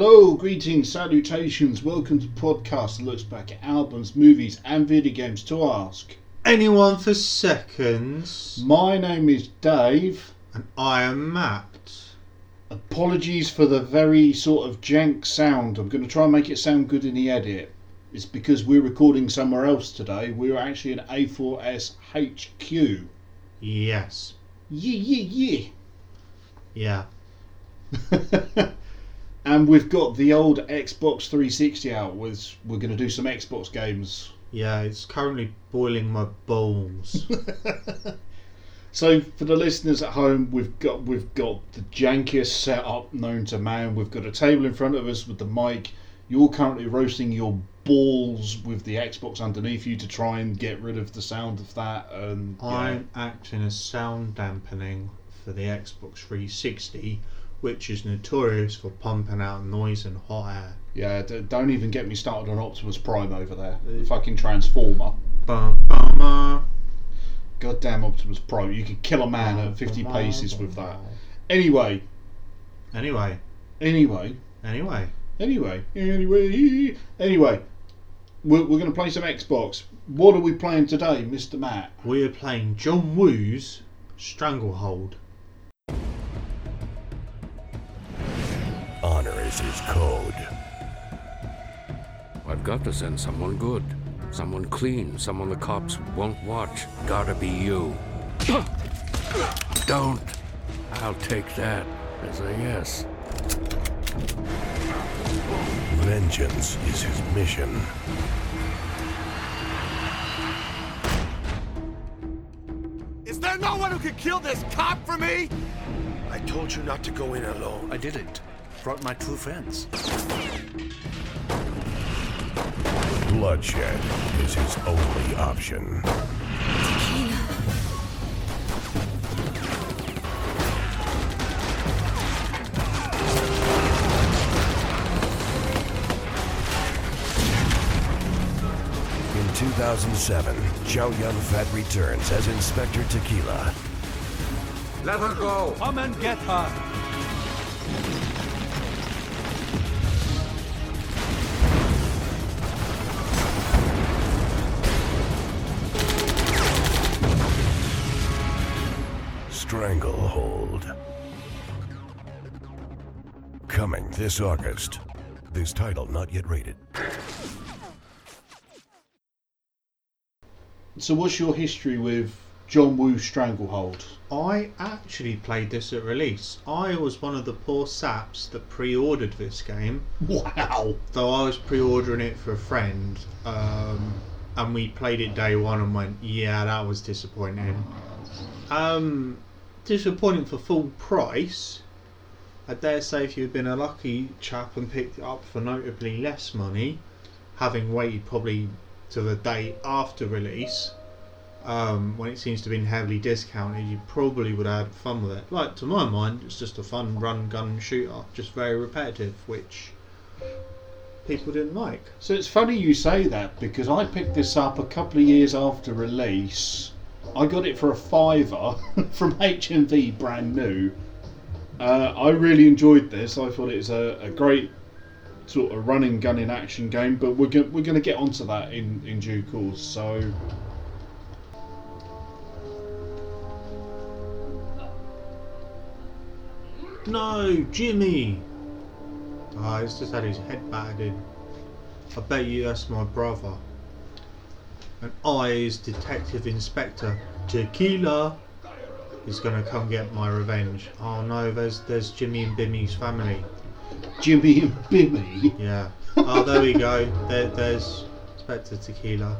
Hello, greetings, salutations, welcome to the podcast that looks back at albums, movies and video games to ask anyone for seconds. My name is Dave. And I am Matt. Apologies for the very sort of jank sound. I'm going to try and make it sound good in the edit. It's because we're recording somewhere else today. We're actually in A4S HQ. Yes. Yeah. And we've got the old Xbox 360 out. We're going to do some Xbox games. Yeah, it's currently boiling my balls. So for the listeners at home, we've got the jankiest setup known to man. We've got a table in front of us with the mic. You're currently roasting your balls with the Xbox underneath you to try and get rid of the sound of that. And I'm acting as sound dampening for the Xbox 360. Which is notorious for pumping out noise and hot air. Yeah, don't even get me started on Optimus Prime over there. The fucking Transformer. Goddamn Optimus Prime. You could kill a man at 50 paces with that. Anyway. We're going to play some Xbox. What are we playing today, Mr. Matt? We are playing John Woo's Stranglehold. Honor is his code. I've got to send someone good, someone clean, someone the cops won't watch. Gotta be you. Don't. I'll take that as a yes. Vengeance is his mission. Is there no one who can kill this cop for me? I told you not to go in alone. I didn't. Brought my true friends. Bloodshed is his only option. In 2007, Chow Yun-Fat returns as Inspector Tequila. Let her go! Come and get her! Stranglehold. Coming this August. This title not yet rated. So what's your history with John Woo's Stranglehold? I actually played this at release. I was one of the poor saps that pre-ordered this game. Wow! Though I was pre-ordering it for a friend. And we played it day one and went, yeah, that was disappointing. Disappointing for full price. I dare say if you've been a lucky chap and picked it up for notably less money, having waited probably to the day after release, when it seems to have been heavily discounted, you probably would have had fun with it. Like, to my mind, it's just a fun run, gun, shooter, just very repetitive, which people didn't like. So it's funny you say that, because I picked this up a couple of years after release. I got it for a $5 from HMV, brand new. I really enjoyed this. I thought it was a great sort of running gun in action game, but we're going to get onto that in due course. So no, Jimmy. Oh, he's just had his head battered in. I bet you that's my brother. And I, as Detective Inspector Tequila, is going to come get my revenge. Oh no, there's Jimmy and Bimmy's family. Jimmy and Bimmy? Yeah. Oh, there we go. There's Inspector Tequila.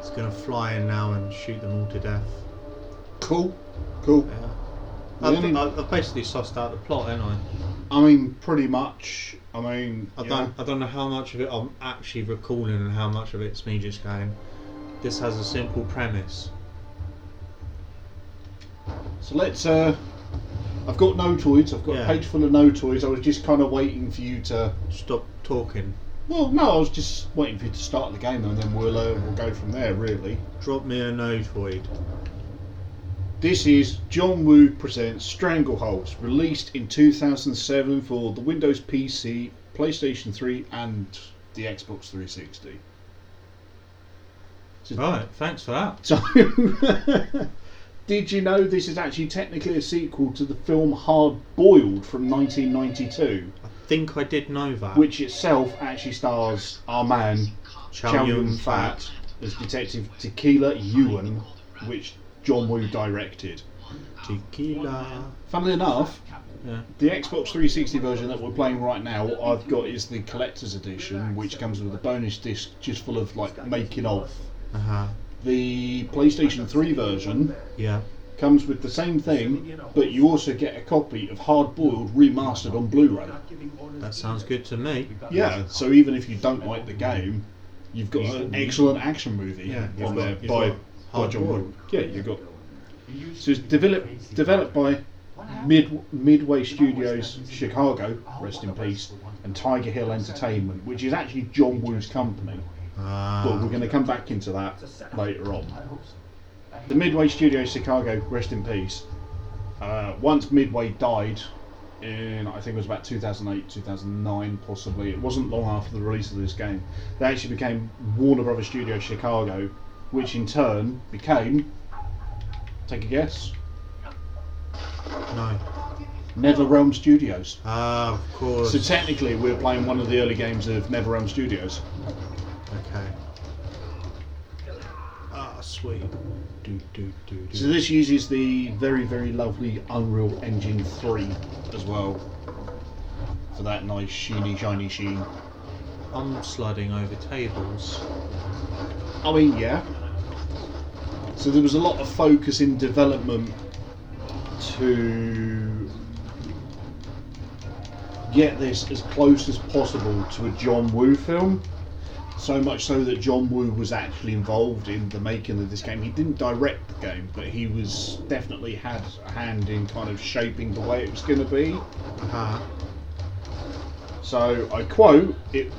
He's going to fly in now and shoot them all to death. Cool. Yeah. I've basically sussed out the plot, haven't I? I mean, pretty much. I don't know how much of it I'm actually recalling and how much of it's me just going, this has a simple premise. So let's, I've got no toys, a page full of no toys. I was just kind of waiting for you to stop talking. Well, no, I was just waiting for you to start the game and then we'll go from there, really. Drop me a no toy. This is John Woo Presents Stranglehold, released in 2007 for the Windows PC, PlayStation 3 and the Xbox 360. So, right, thanks for that. So, did you know this is actually technically a sequel to the film Hard Boiled from 1992? I think I did know that. Which itself actually stars our man, Chow Yun-Fat, as Detective Tequila Yuen, which John Woo directed. Tequila. Funnily enough, yeah, the Xbox 360 version that we're playing right now, I've got is the collector's edition, which comes with a bonus disc just full of like making of. Uh-huh. The PlayStation 3 version, yeah, comes with the same thing, but you also get a copy of Hard Boiled remastered on Blu-ray. That sounds good to me. Yeah, so even if you don't like the game, you've got an excellent action movie on there by John Woo. Yeah, you got. So it's developed by Midway Studios Chicago, rest in peace, and Tiger Hill Entertainment, which is actually John Woo's company. But we're going to come back into that later on. The Midway Studios Chicago, rest in peace. Once Midway died in, I think it was about 2008, 2009 possibly, it wasn't long after the release of this game, they actually became Warner Brothers Studios Chicago, which in turn became, take a guess? No. NetherRealm Studios. Ah, of course. So technically we're playing one of the early games of NetherRealm Studios. Okay. Ah, sweet. Do. So this uses the very, very lovely Unreal Engine 3 as well. For that nice sheeny, shiny sheen. I'm sliding over tables. I mean, yeah. So there was a lot of focus in development to get this as close as possible to a John Woo film. So much so that John Woo was actually involved in the making of this game. He didn't direct the game, but he was definitely had a hand in kind of shaping the way it was going to be. Uh-huh. So I quote, it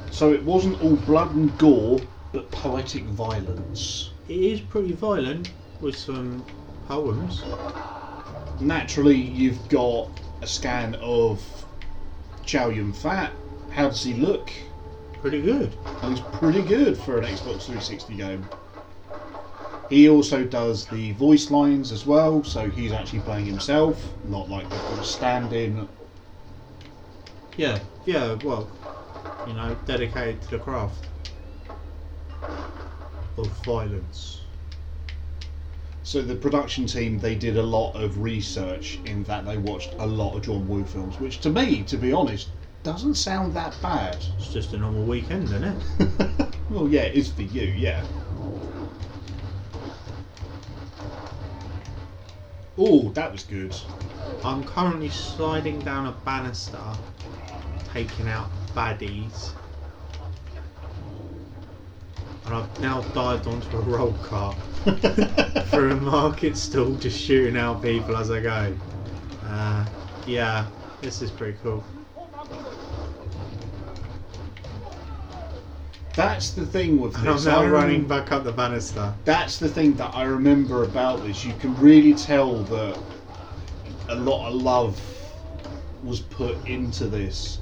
wasn't all blood and gore, but poetic violence. It is pretty violent with some poems. Naturally, you've got a scan of Chow Yun-Fat. How does he look? Pretty good. Looks pretty good for an Xbox 360 game. He also does the voice lines as well, so he's actually playing himself, not like the stand-in. Yeah, well, you know, dedicated to the craft of violence. So the production team, they did a lot of research in that they watched a lot of John Woo films, which to me, to be honest, doesn't sound that bad. It's just a normal weekend, isn't it? Well, yeah, it is for you, yeah. Oh, that was good. I'm currently sliding down a banister, taking out baddies. And I've now dived onto a roll cart for a market stall, just shooting out people as I go. Yeah, this is pretty cool. That's the thing with this. I'm now running back up the banister. That's the thing that I remember about this. You can really tell that a lot of love was put into this.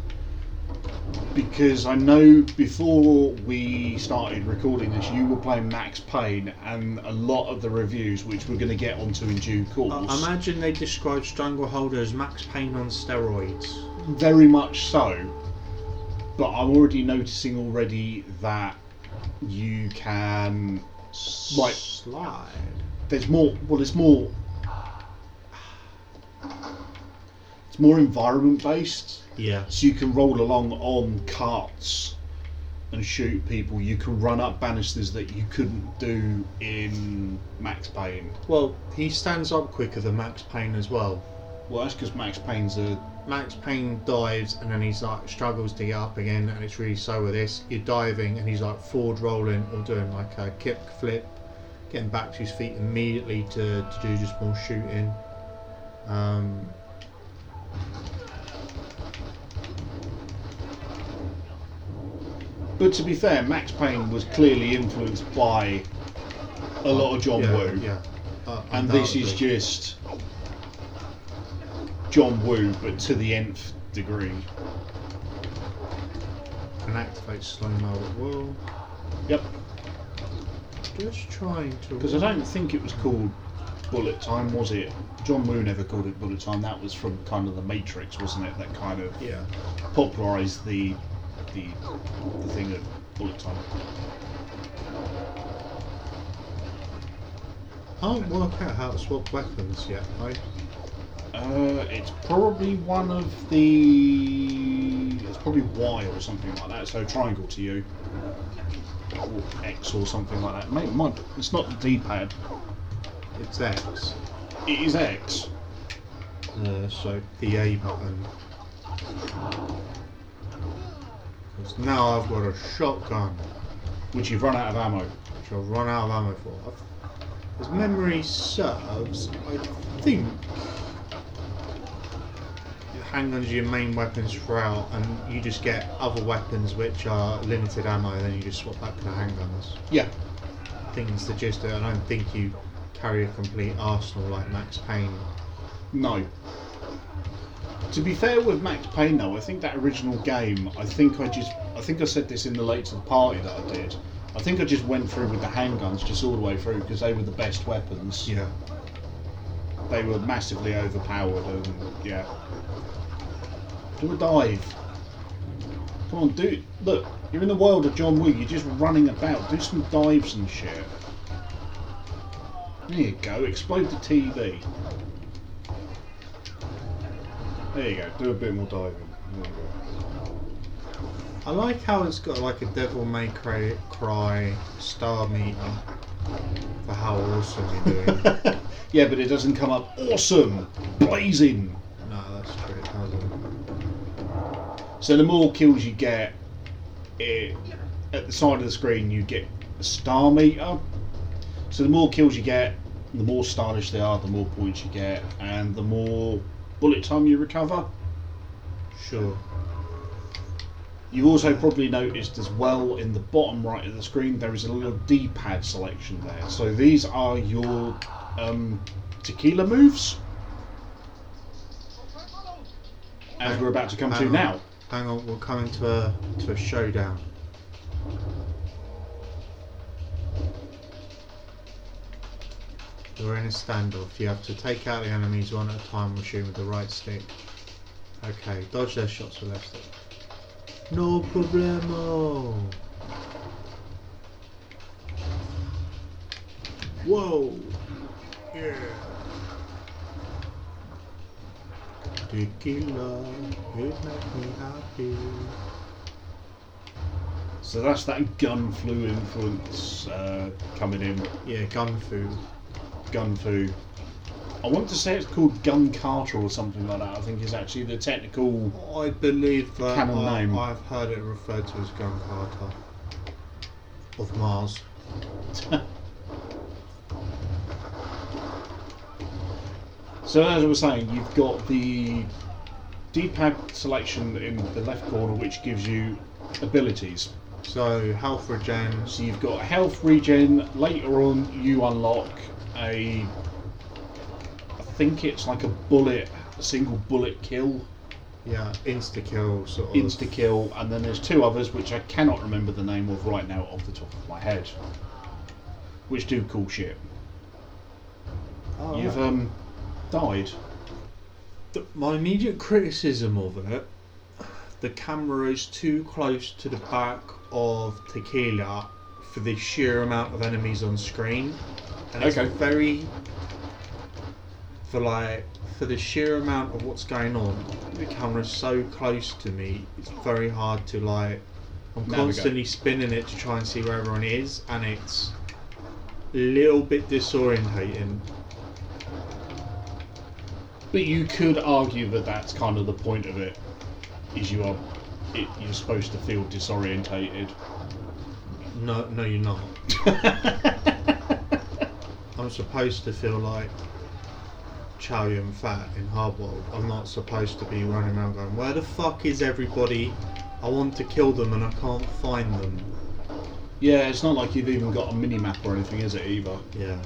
Because I know before we started recording this, you were playing Max Payne, and a lot of the reviews, which we're going to get onto in due course. I imagine they described Stranglehold as Max Payne on steroids. Very much so. But I'm already noticing that you can slide. There's more. Well, it's more. It's more environment based. Yeah. So you can roll along on carts and shoot people. You can run up banisters that you couldn't do in Max Payne. Well, he stands up quicker than Max Payne as well. Well, that's because Max Payne dives and then he's like struggles to get up again, and it's really so with this. You're diving and he's like forward rolling or doing like a kick flip, getting back to his feet immediately to do just more shooting. But to be fair, Max Payne was clearly influenced by a lot of John Woo. Yeah. And this is just John Woo, but to the nth degree. And activate slow-mo at will. Yep. Just trying to... Because I don't think it was called Bullet Time, was it? John Woo never called it Bullet Time. That was from kind of The Matrix, wasn't it? That kind of popularised the thing of Bullet Time. I can't work out how to swap weapons yet. It's probably one of the... It's probably Y or something like that, so triangle to you. Or X or something like that. Mate, it's not the D-pad. It's X. It is X. So the A button. Now I've got a shotgun. Which you've run out of ammo. Which I've run out of ammo for. As memory serves, I think you hang on to your main weapons throughout and you just get other weapons which are limited ammo and then you just swap back to the handguns. Yeah. Things to just do. I don't think you carry a complete arsenal like Max Payne. No. To be fair with Max Payne though, I think that original game, I think I said this in the late to the party that I did. I think I just went through with the handguns just all the way through because they were the best weapons. Yeah. They were massively overpowered and yeah. Do a dive. Come on, dude. Look, you're in the world of John Woo. You're just running about. Do some dives and shit. There you go. Explode the TV. There you go. Do a bit more diving. There you go. I like how it's got like a Devil May Cry star meter for how awesome you're doing. Yeah, but it doesn't come up awesome, blazing. No, that's true, it doesn't. So the more kills you get, at the side of the screen you get a star meter. So the more kills you get, the more stylish they are, the more points you get, and the more bullet time you recover. Sure. You also probably noticed as well in the bottom right of the screen there is a little D-pad selection there. So these are your tequila moves, as we're about to come to now. Hang on, we're coming to a showdown. We're in a standoff. You have to take out the enemies one at a time, machine with the right stick. Okay, dodge their shots with left stick. No problemo. Whoa. Yeah. Tequila, it makes me happy. So that's that Gun Fu influence coming in. Yeah, Gun Fu. Gun Fu. I want to say it's called Gun Carter or something like that. I think it's actually the technical. I believe that canon name. I've heard it referred to as Gun Carter of Mars. So as I was saying, you've got the D-pad selection in the left corner, which gives you abilities. So health regen. So you've got health regen. Later on, you unlock I think it's like a single bullet kill. Yeah, insta kill sort of. Insta kill, and then there's two others which I cannot remember the name of right now off the top of my head, which do cool shit. Oh, you've died. My immediate criticism of it, the camera is too close to the back of Tequila for the sheer amount of enemies on screen, and it's very. For the sheer amount of what's going on, the camera's so close to me, it's very hard to I'm constantly spinning it to try and see where everyone is, and it's a little bit disorientating. But you could argue that that's kind of the point of it, is you're supposed to feel disorientated. No, you're not. I'm supposed to feel like Chow Yun-Fat in Hard Boiled. I'm not supposed to be running around going, where the fuck is everybody? I want to kill them and I can't find them. Yeah, it's not like you've even got a mini map or anything, is it, either? Yeah.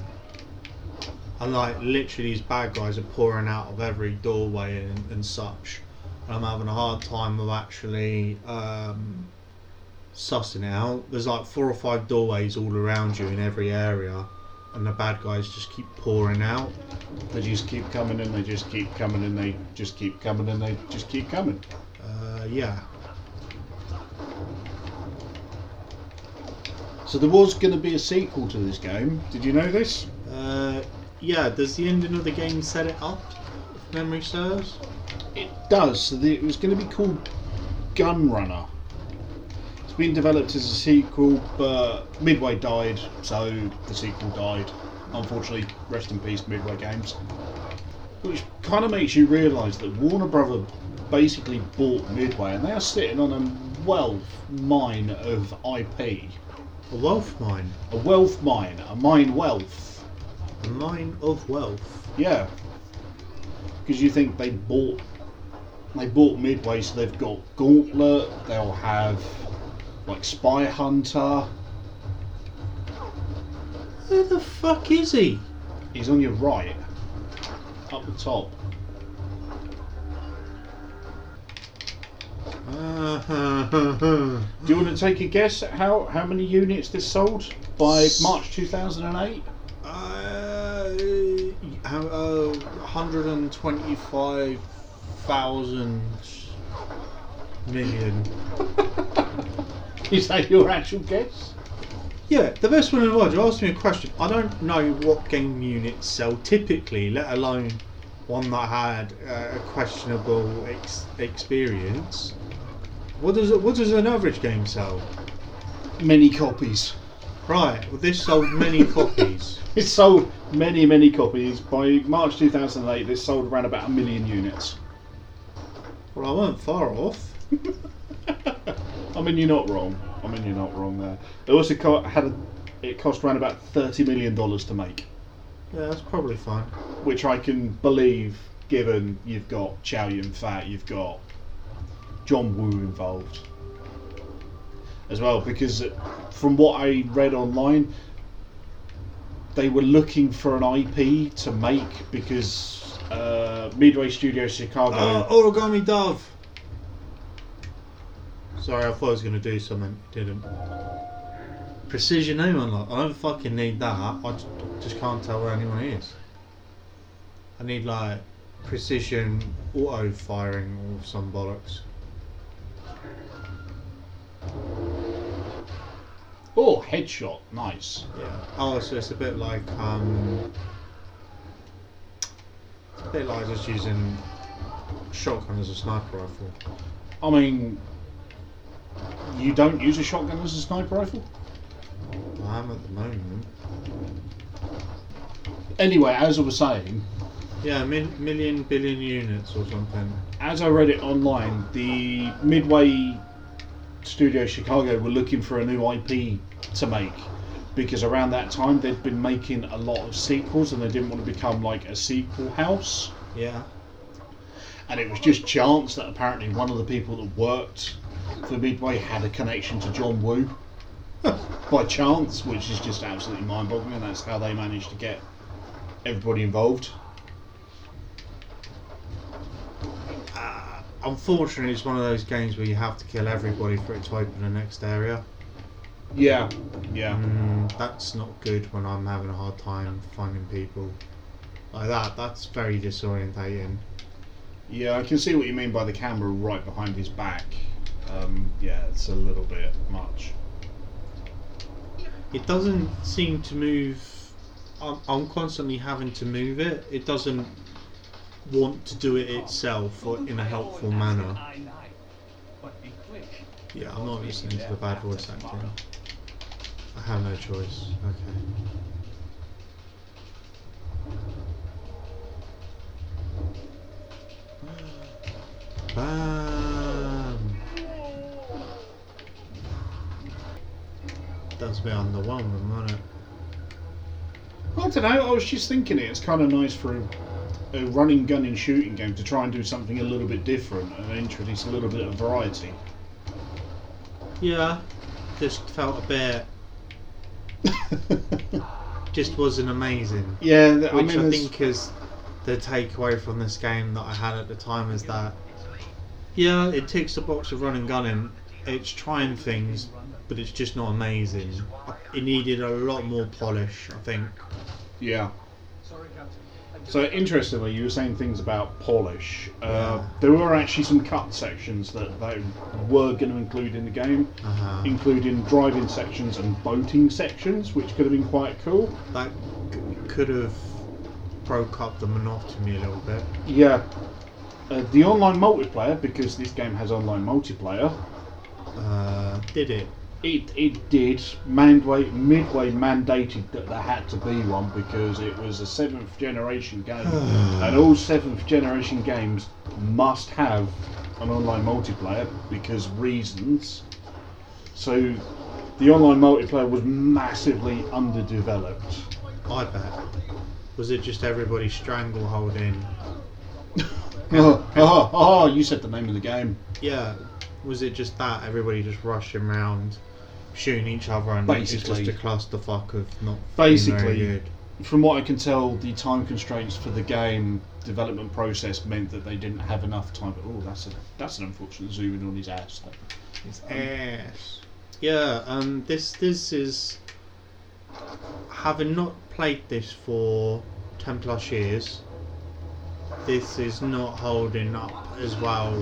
and like literally these bad guys are pouring out of every doorway and such. And I'm having a hard time of actually sussing it out. There's like 4 or 5 doorways all around you in every area, and the bad guys just keep pouring out. They just keep coming and they just keep coming and they just keep coming and they just keep coming. Yeah. So there was going to be a sequel to this game. Did you know this? Yeah. Does the ending of the game set it up, if memory serves? It does. So it was going to be called Gun Runner. It's been developed as a sequel, but Midway died, so the sequel died. Unfortunately, rest in peace, Midway Games. Which kind of makes you realise that Warner Brothers basically bought Midway, and they are sitting on a wealth mine of IP. A wealth mine? A wealth mine. A mine wealth. A mine of wealth. Yeah. Because you think they bought Midway, so they've got Gauntlet, they'll have like Spy Hunter. Where the fuck is he? He's on your right, up the top. Do you want to take a guess at how many units this sold by March 2008? 125,000 million. Is that your actual guess? Yeah, the best one in the world. You asked me a question. I don't know what game units sell typically, let alone one that had a questionable experience. What does an average game sell? Many copies. Right. Well, this sold many copies. It sold many copies. By March 2008, this sold around about 1 million units. Well, I weren't far off. I mean, you're not wrong. There. It also cost around about $30 million to make. Yeah, that's probably fine. Which I can believe, given you've got Chow Yun-Fat, you've got John Woo involved as well. Because from what I read online, they were looking for an IP to make because Midway Studios Chicago. Origami Dove. Sorry, I thought I was going to do something. Didn't. Precision aim unlock. I don't fucking need that. I just can't tell where anyone is. I need like precision auto firing or some bollocks. Oh, headshot. Nice. Yeah. Oh, so it's a bit like just using shotgun as a sniper rifle. I mean, you don't use a shotgun as a sniper rifle? I am at the moment. Anyway, as I was saying... Yeah, billion units or something. As I read it online, the Midway Studios Chicago were looking for a new IP to make. Because around that time, they'd been making a lot of sequels and they didn't want to become like a sequel house. Yeah. And it was just chance that apparently one of the people that worked for Midway had a connection to John Woo. By chance, which is just absolutely mind-boggling, and that's how they managed to get everybody involved. Unfortunately, it's one of those games where you have to kill everybody for it to open the next area. Yeah. That's not good when I'm having a hard time finding people like that. That's very disorientating. Yeah, I can see what you mean by the camera right behind his back. Yeah, it's a little bit much. It doesn't seem to move. I'm constantly having to move it. It doesn't want to do it itself or in a helpful manner. Yeah, I'm not listening to the bad voice acting. I have no choice. Okay. Bam! That's a bit underwhelming, wasn't it? I don't know, I was just thinking it's kind of nice for a running gun and shooting game to try and do something a little bit different and introduce a little bit of variety. Yeah, just felt a bit just wasn't amazing. Yeah, which I think is the takeaway from this game that I had at the time, is that yeah, it ticks the box of run and gunning. It's trying things, but it's just not amazing. It needed a lot more polish, I think. Yeah. So interestingly, you were saying things about polish. There were actually some cut sections that they were going to include in the game, including driving sections and boating sections, which could have been quite cool. That could have broke up the monotony a little bit. Yeah. The online multiplayer, because this game has online multiplayer. Did it? It did. Midway mandated that there had to be one because it was a 7th generation game and all 7th generation games must have an online multiplayer because reasons. So the online multiplayer was massively underdeveloped. I bet. Was it just everybody strangleholding? You said the name of the game. Yeah. Was it just that? Everybody just rushing around, shooting each other, and basically, it's just a clusterfuck of not basically, from what I can tell, the time constraints for the game development process meant that they didn't have enough time. Oh, that's an unfortunate zoom in on his ass. His ass. Yeah, this is, having not played this for 10 plus years, this is not holding up as well.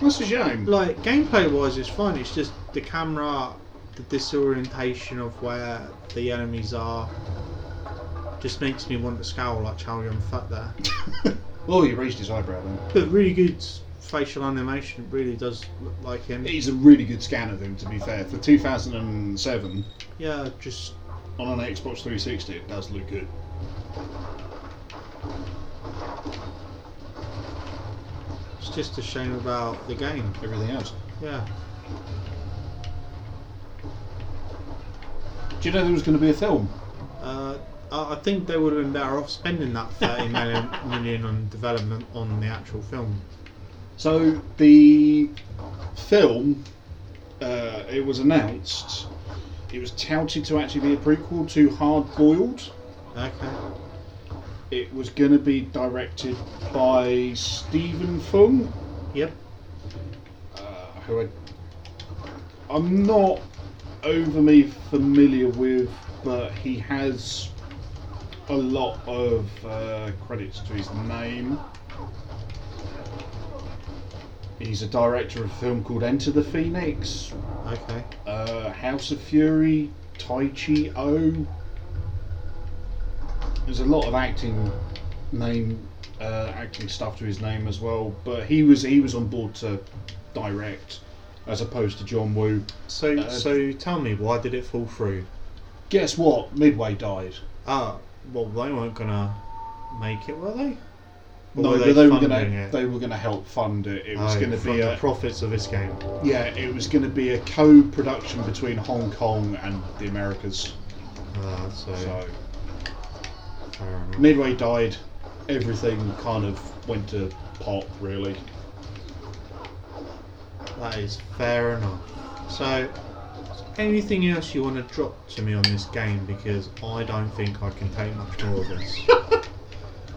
That's a shame. Like, gameplay wise it's fine, it's just the camera, the disorientation of where the enemies are just makes me want to scowl like Chow Yun-Fat there. Oh, you raised his eyebrow then. But really good facial animation, it really does look like him. It is a really good scan of him, to be fair. For 2007. Yeah, just on an Xbox 360 it does look good. It's just a shame about the game. Everything else. Yeah. Do you know there was going to be a film? I think they would have been better off spending that 30 million on development on the actual film. So the film, it was announced, it was touted to actually be a prequel to Hard Boiled. Okay. It was going to be directed by Stephen Fung. Yep. Who I'm not overly familiar with, but he has a lot of credits to his name. He's a director of a film called Enter the Phoenix. Okay. House of Fury, Tai Chi O. There's a lot of acting stuff to his name as well, but he was on board to direct, as opposed to John Woo. So tell me, why did it fall through? Guess what? Midway died. Well, they weren't gonna make it, were they? Or no, they were gonna help fund it. It was gonna be the profits of this game. Yeah, it was gonna be a co-production between Hong Kong and the Americas. So. Midway died, everything kind of went to pot, really. That is fair enough. So, anything else you want to drop to me on this game, because I don't think I can take much more of this.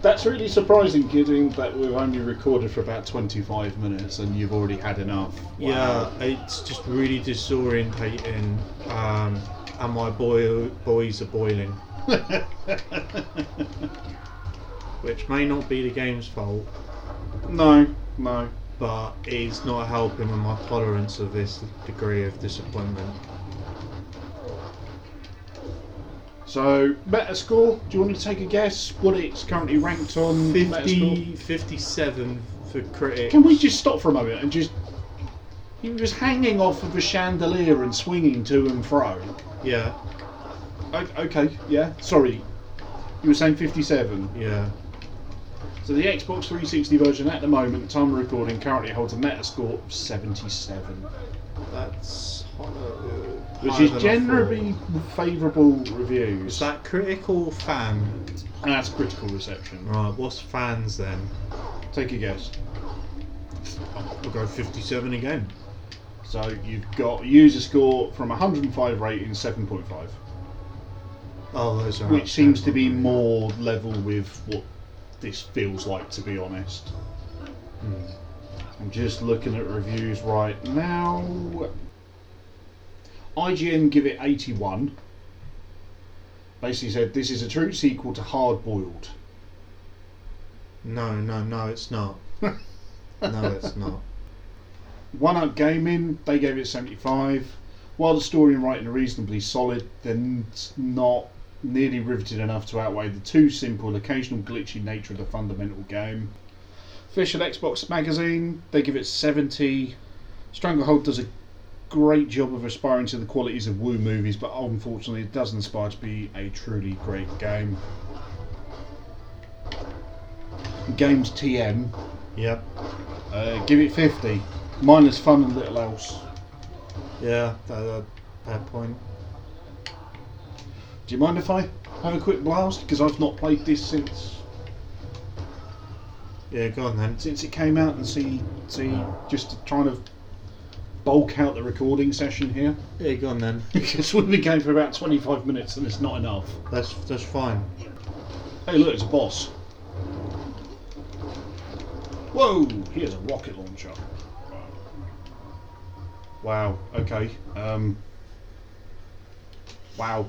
That's really surprising, given that we've only recorded for about 25 minutes and you've already had enough. Wow. Yeah, it's just really disorientating, and my boys are boiling. Which may not be the game's fault. No. But it's not helping with my tolerance of this degree of disappointment. So, Metascore, do you want to take a guess what it's currently ranked on? 57 for critics. Can we just stop for a moment and just... He was hanging off of a chandelier and swinging to and fro. Yeah. Okay, yeah, sorry. You were saying 57? Yeah. So the Xbox 360 version at the moment, time of recording, currently holds a Metascore of 77. That's which is generally favourable reviews. Is that critical or fan? That's critical reception. Right, what's fans then? Take a guess. We'll go 57 again. So you've got user score from 105 rating, 7.5. Oh, those are which seems to be more level with what this feels like, to be honest. I'm just looking at reviews right now. IGN give it 81. Basically said, this is a true sequel to Hard Boiled. No, it's not. One Up Gaming, they gave it 75. While the story and writing are reasonably solid, they're not nearly riveted enough to outweigh the too simple, occasional glitchy nature of the fundamental game. Official Xbox Magazine, they give it 70. Stranglehold does a great job of aspiring to the qualities of Woo movies, but unfortunately it doesn't aspire to be a truly great game. Games TM. Yep. Give it 50. Mindless fun and little else. Yeah, that point. Do you mind if I have a quick blast? Because I've not played this since... Yeah, go on then. Since it came out, and see, just trying to bulk out the recording session here. Yeah, go on then. Because we've been going for about 25 minutes and it's not enough. That's fine. Hey look, it's a boss. Whoa, here's a rocket launcher. Wow, okay. Wow.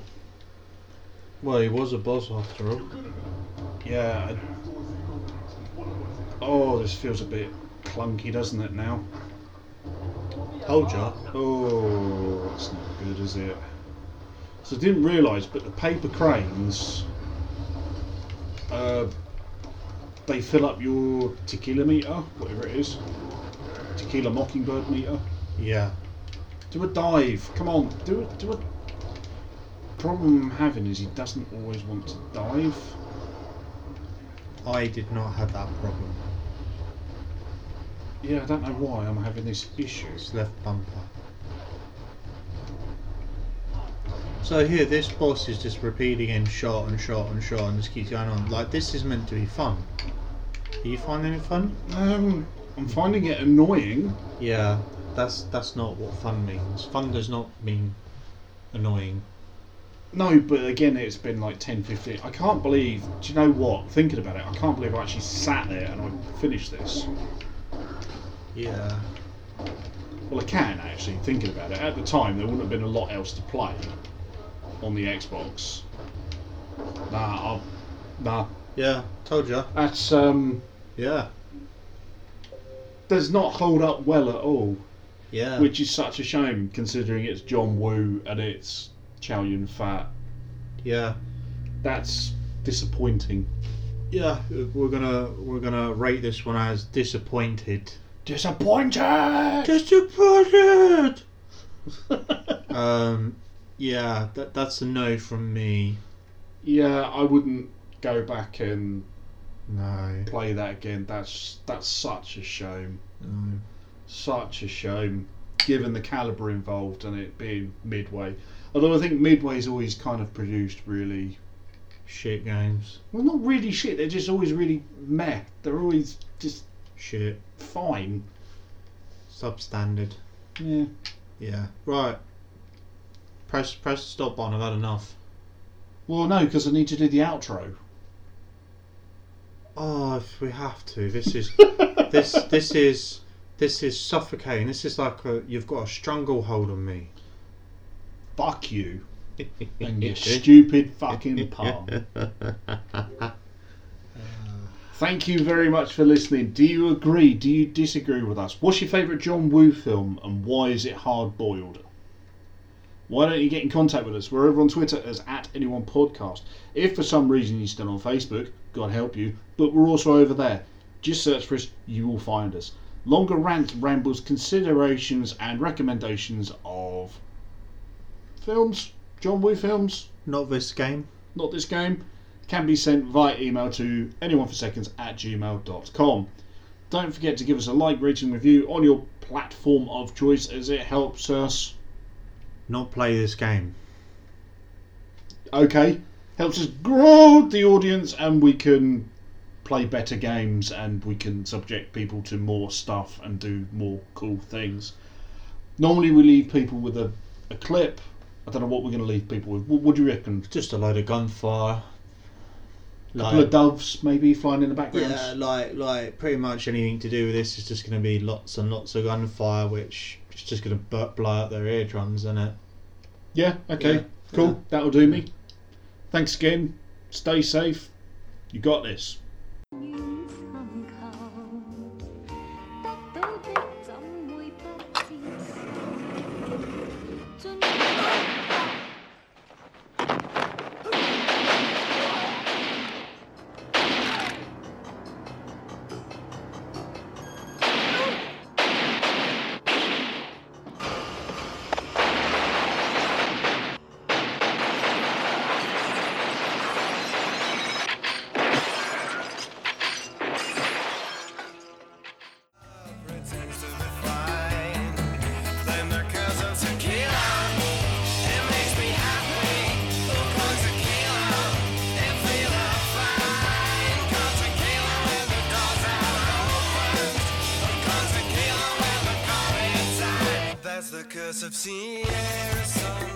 Well, he was a boss after all. Yeah. Oh, this feels a bit clunky, doesn't it now? Hold ya. Oh, that's not good, is it? So I didn't realise, but the paper cranes, they fill up your tequila meter, whatever it is. Tequila Mockingbird meter. Yeah. Do a dive. Come on. Do a problem I'm having is he doesn't always want to dive. I did not have that problem. Yeah, I don't know why I'm having this issue. It's left bumper. So here, this boss is just repeating in shot and shot and shot and just keeps going on. Like, this is meant to be fun. Are you finding it fun? I'm finding it annoying. Yeah. That's not what fun means. Fun does not mean annoying. No, but again, it's been like 10, 15. I can't believe, do you know what? Thinking about it, I can't believe I actually sat there and I finished this. Yeah. Well, I can actually, thinking about it. At the time, there wouldn't have been a lot else to play on the Xbox. Nah. Yeah, told ya. That's, yeah. Does not hold up well at all. Yeah. Which is such a shame, considering it's John Woo and it's Chow Yun-Fat. Yeah. That's disappointing. Yeah, we're gonna rate this one as disappointed. Disappointed. Yeah, that's a no from me. Yeah, I wouldn't go back and play that again. That's such a shame. No. Such a shame, given the calibre involved and it being Midway. Although I think Midway's always kind of produced really shit games. Well, not really shit. They're just always really meh. They're always just shit. Fine. Substandard. Yeah. Yeah. Right. Press stop button. I've had enough. Well, no, because I need to do the outro. Oh, if we have to. This is this is suffocating. This is like you've got a stranglehold on me. Fuck you and your stupid fucking palm. Thank you very much for listening. Do you agree? Do you disagree with us? What's your favourite John Woo film and why is it Hard Boiled? Why don't you get in contact with us? We're over on Twitter as @AnyOnePodcast. If for some reason you're still on Facebook, God help you, but we're also over there. Just search for us, you will find us. Longer rants, rambles, considerations and recommendations of films, John Woo films. Not this game. Can be sent via email to anyoneforseconds@gmail.com. Don't forget to give us a like, rating, review on your platform of choice as it helps us not play this game. Okay. Helps us grow the audience and we can play better games and we can subject people to more stuff and do more cool things. Normally we leave people with a clip I don't know what we're going to leave people with. What do you reckon? Just a load of gunfire. Couple of doves maybe flying in the background. Yeah, like pretty much anything to do with this is just going to be lots and lots of gunfire, which is just going to blow out their eardrums, isn't it? Yeah, okay, yeah, cool. Yeah. That'll do me. Thanks again. Stay safe. You got this. Of Sierra Sun.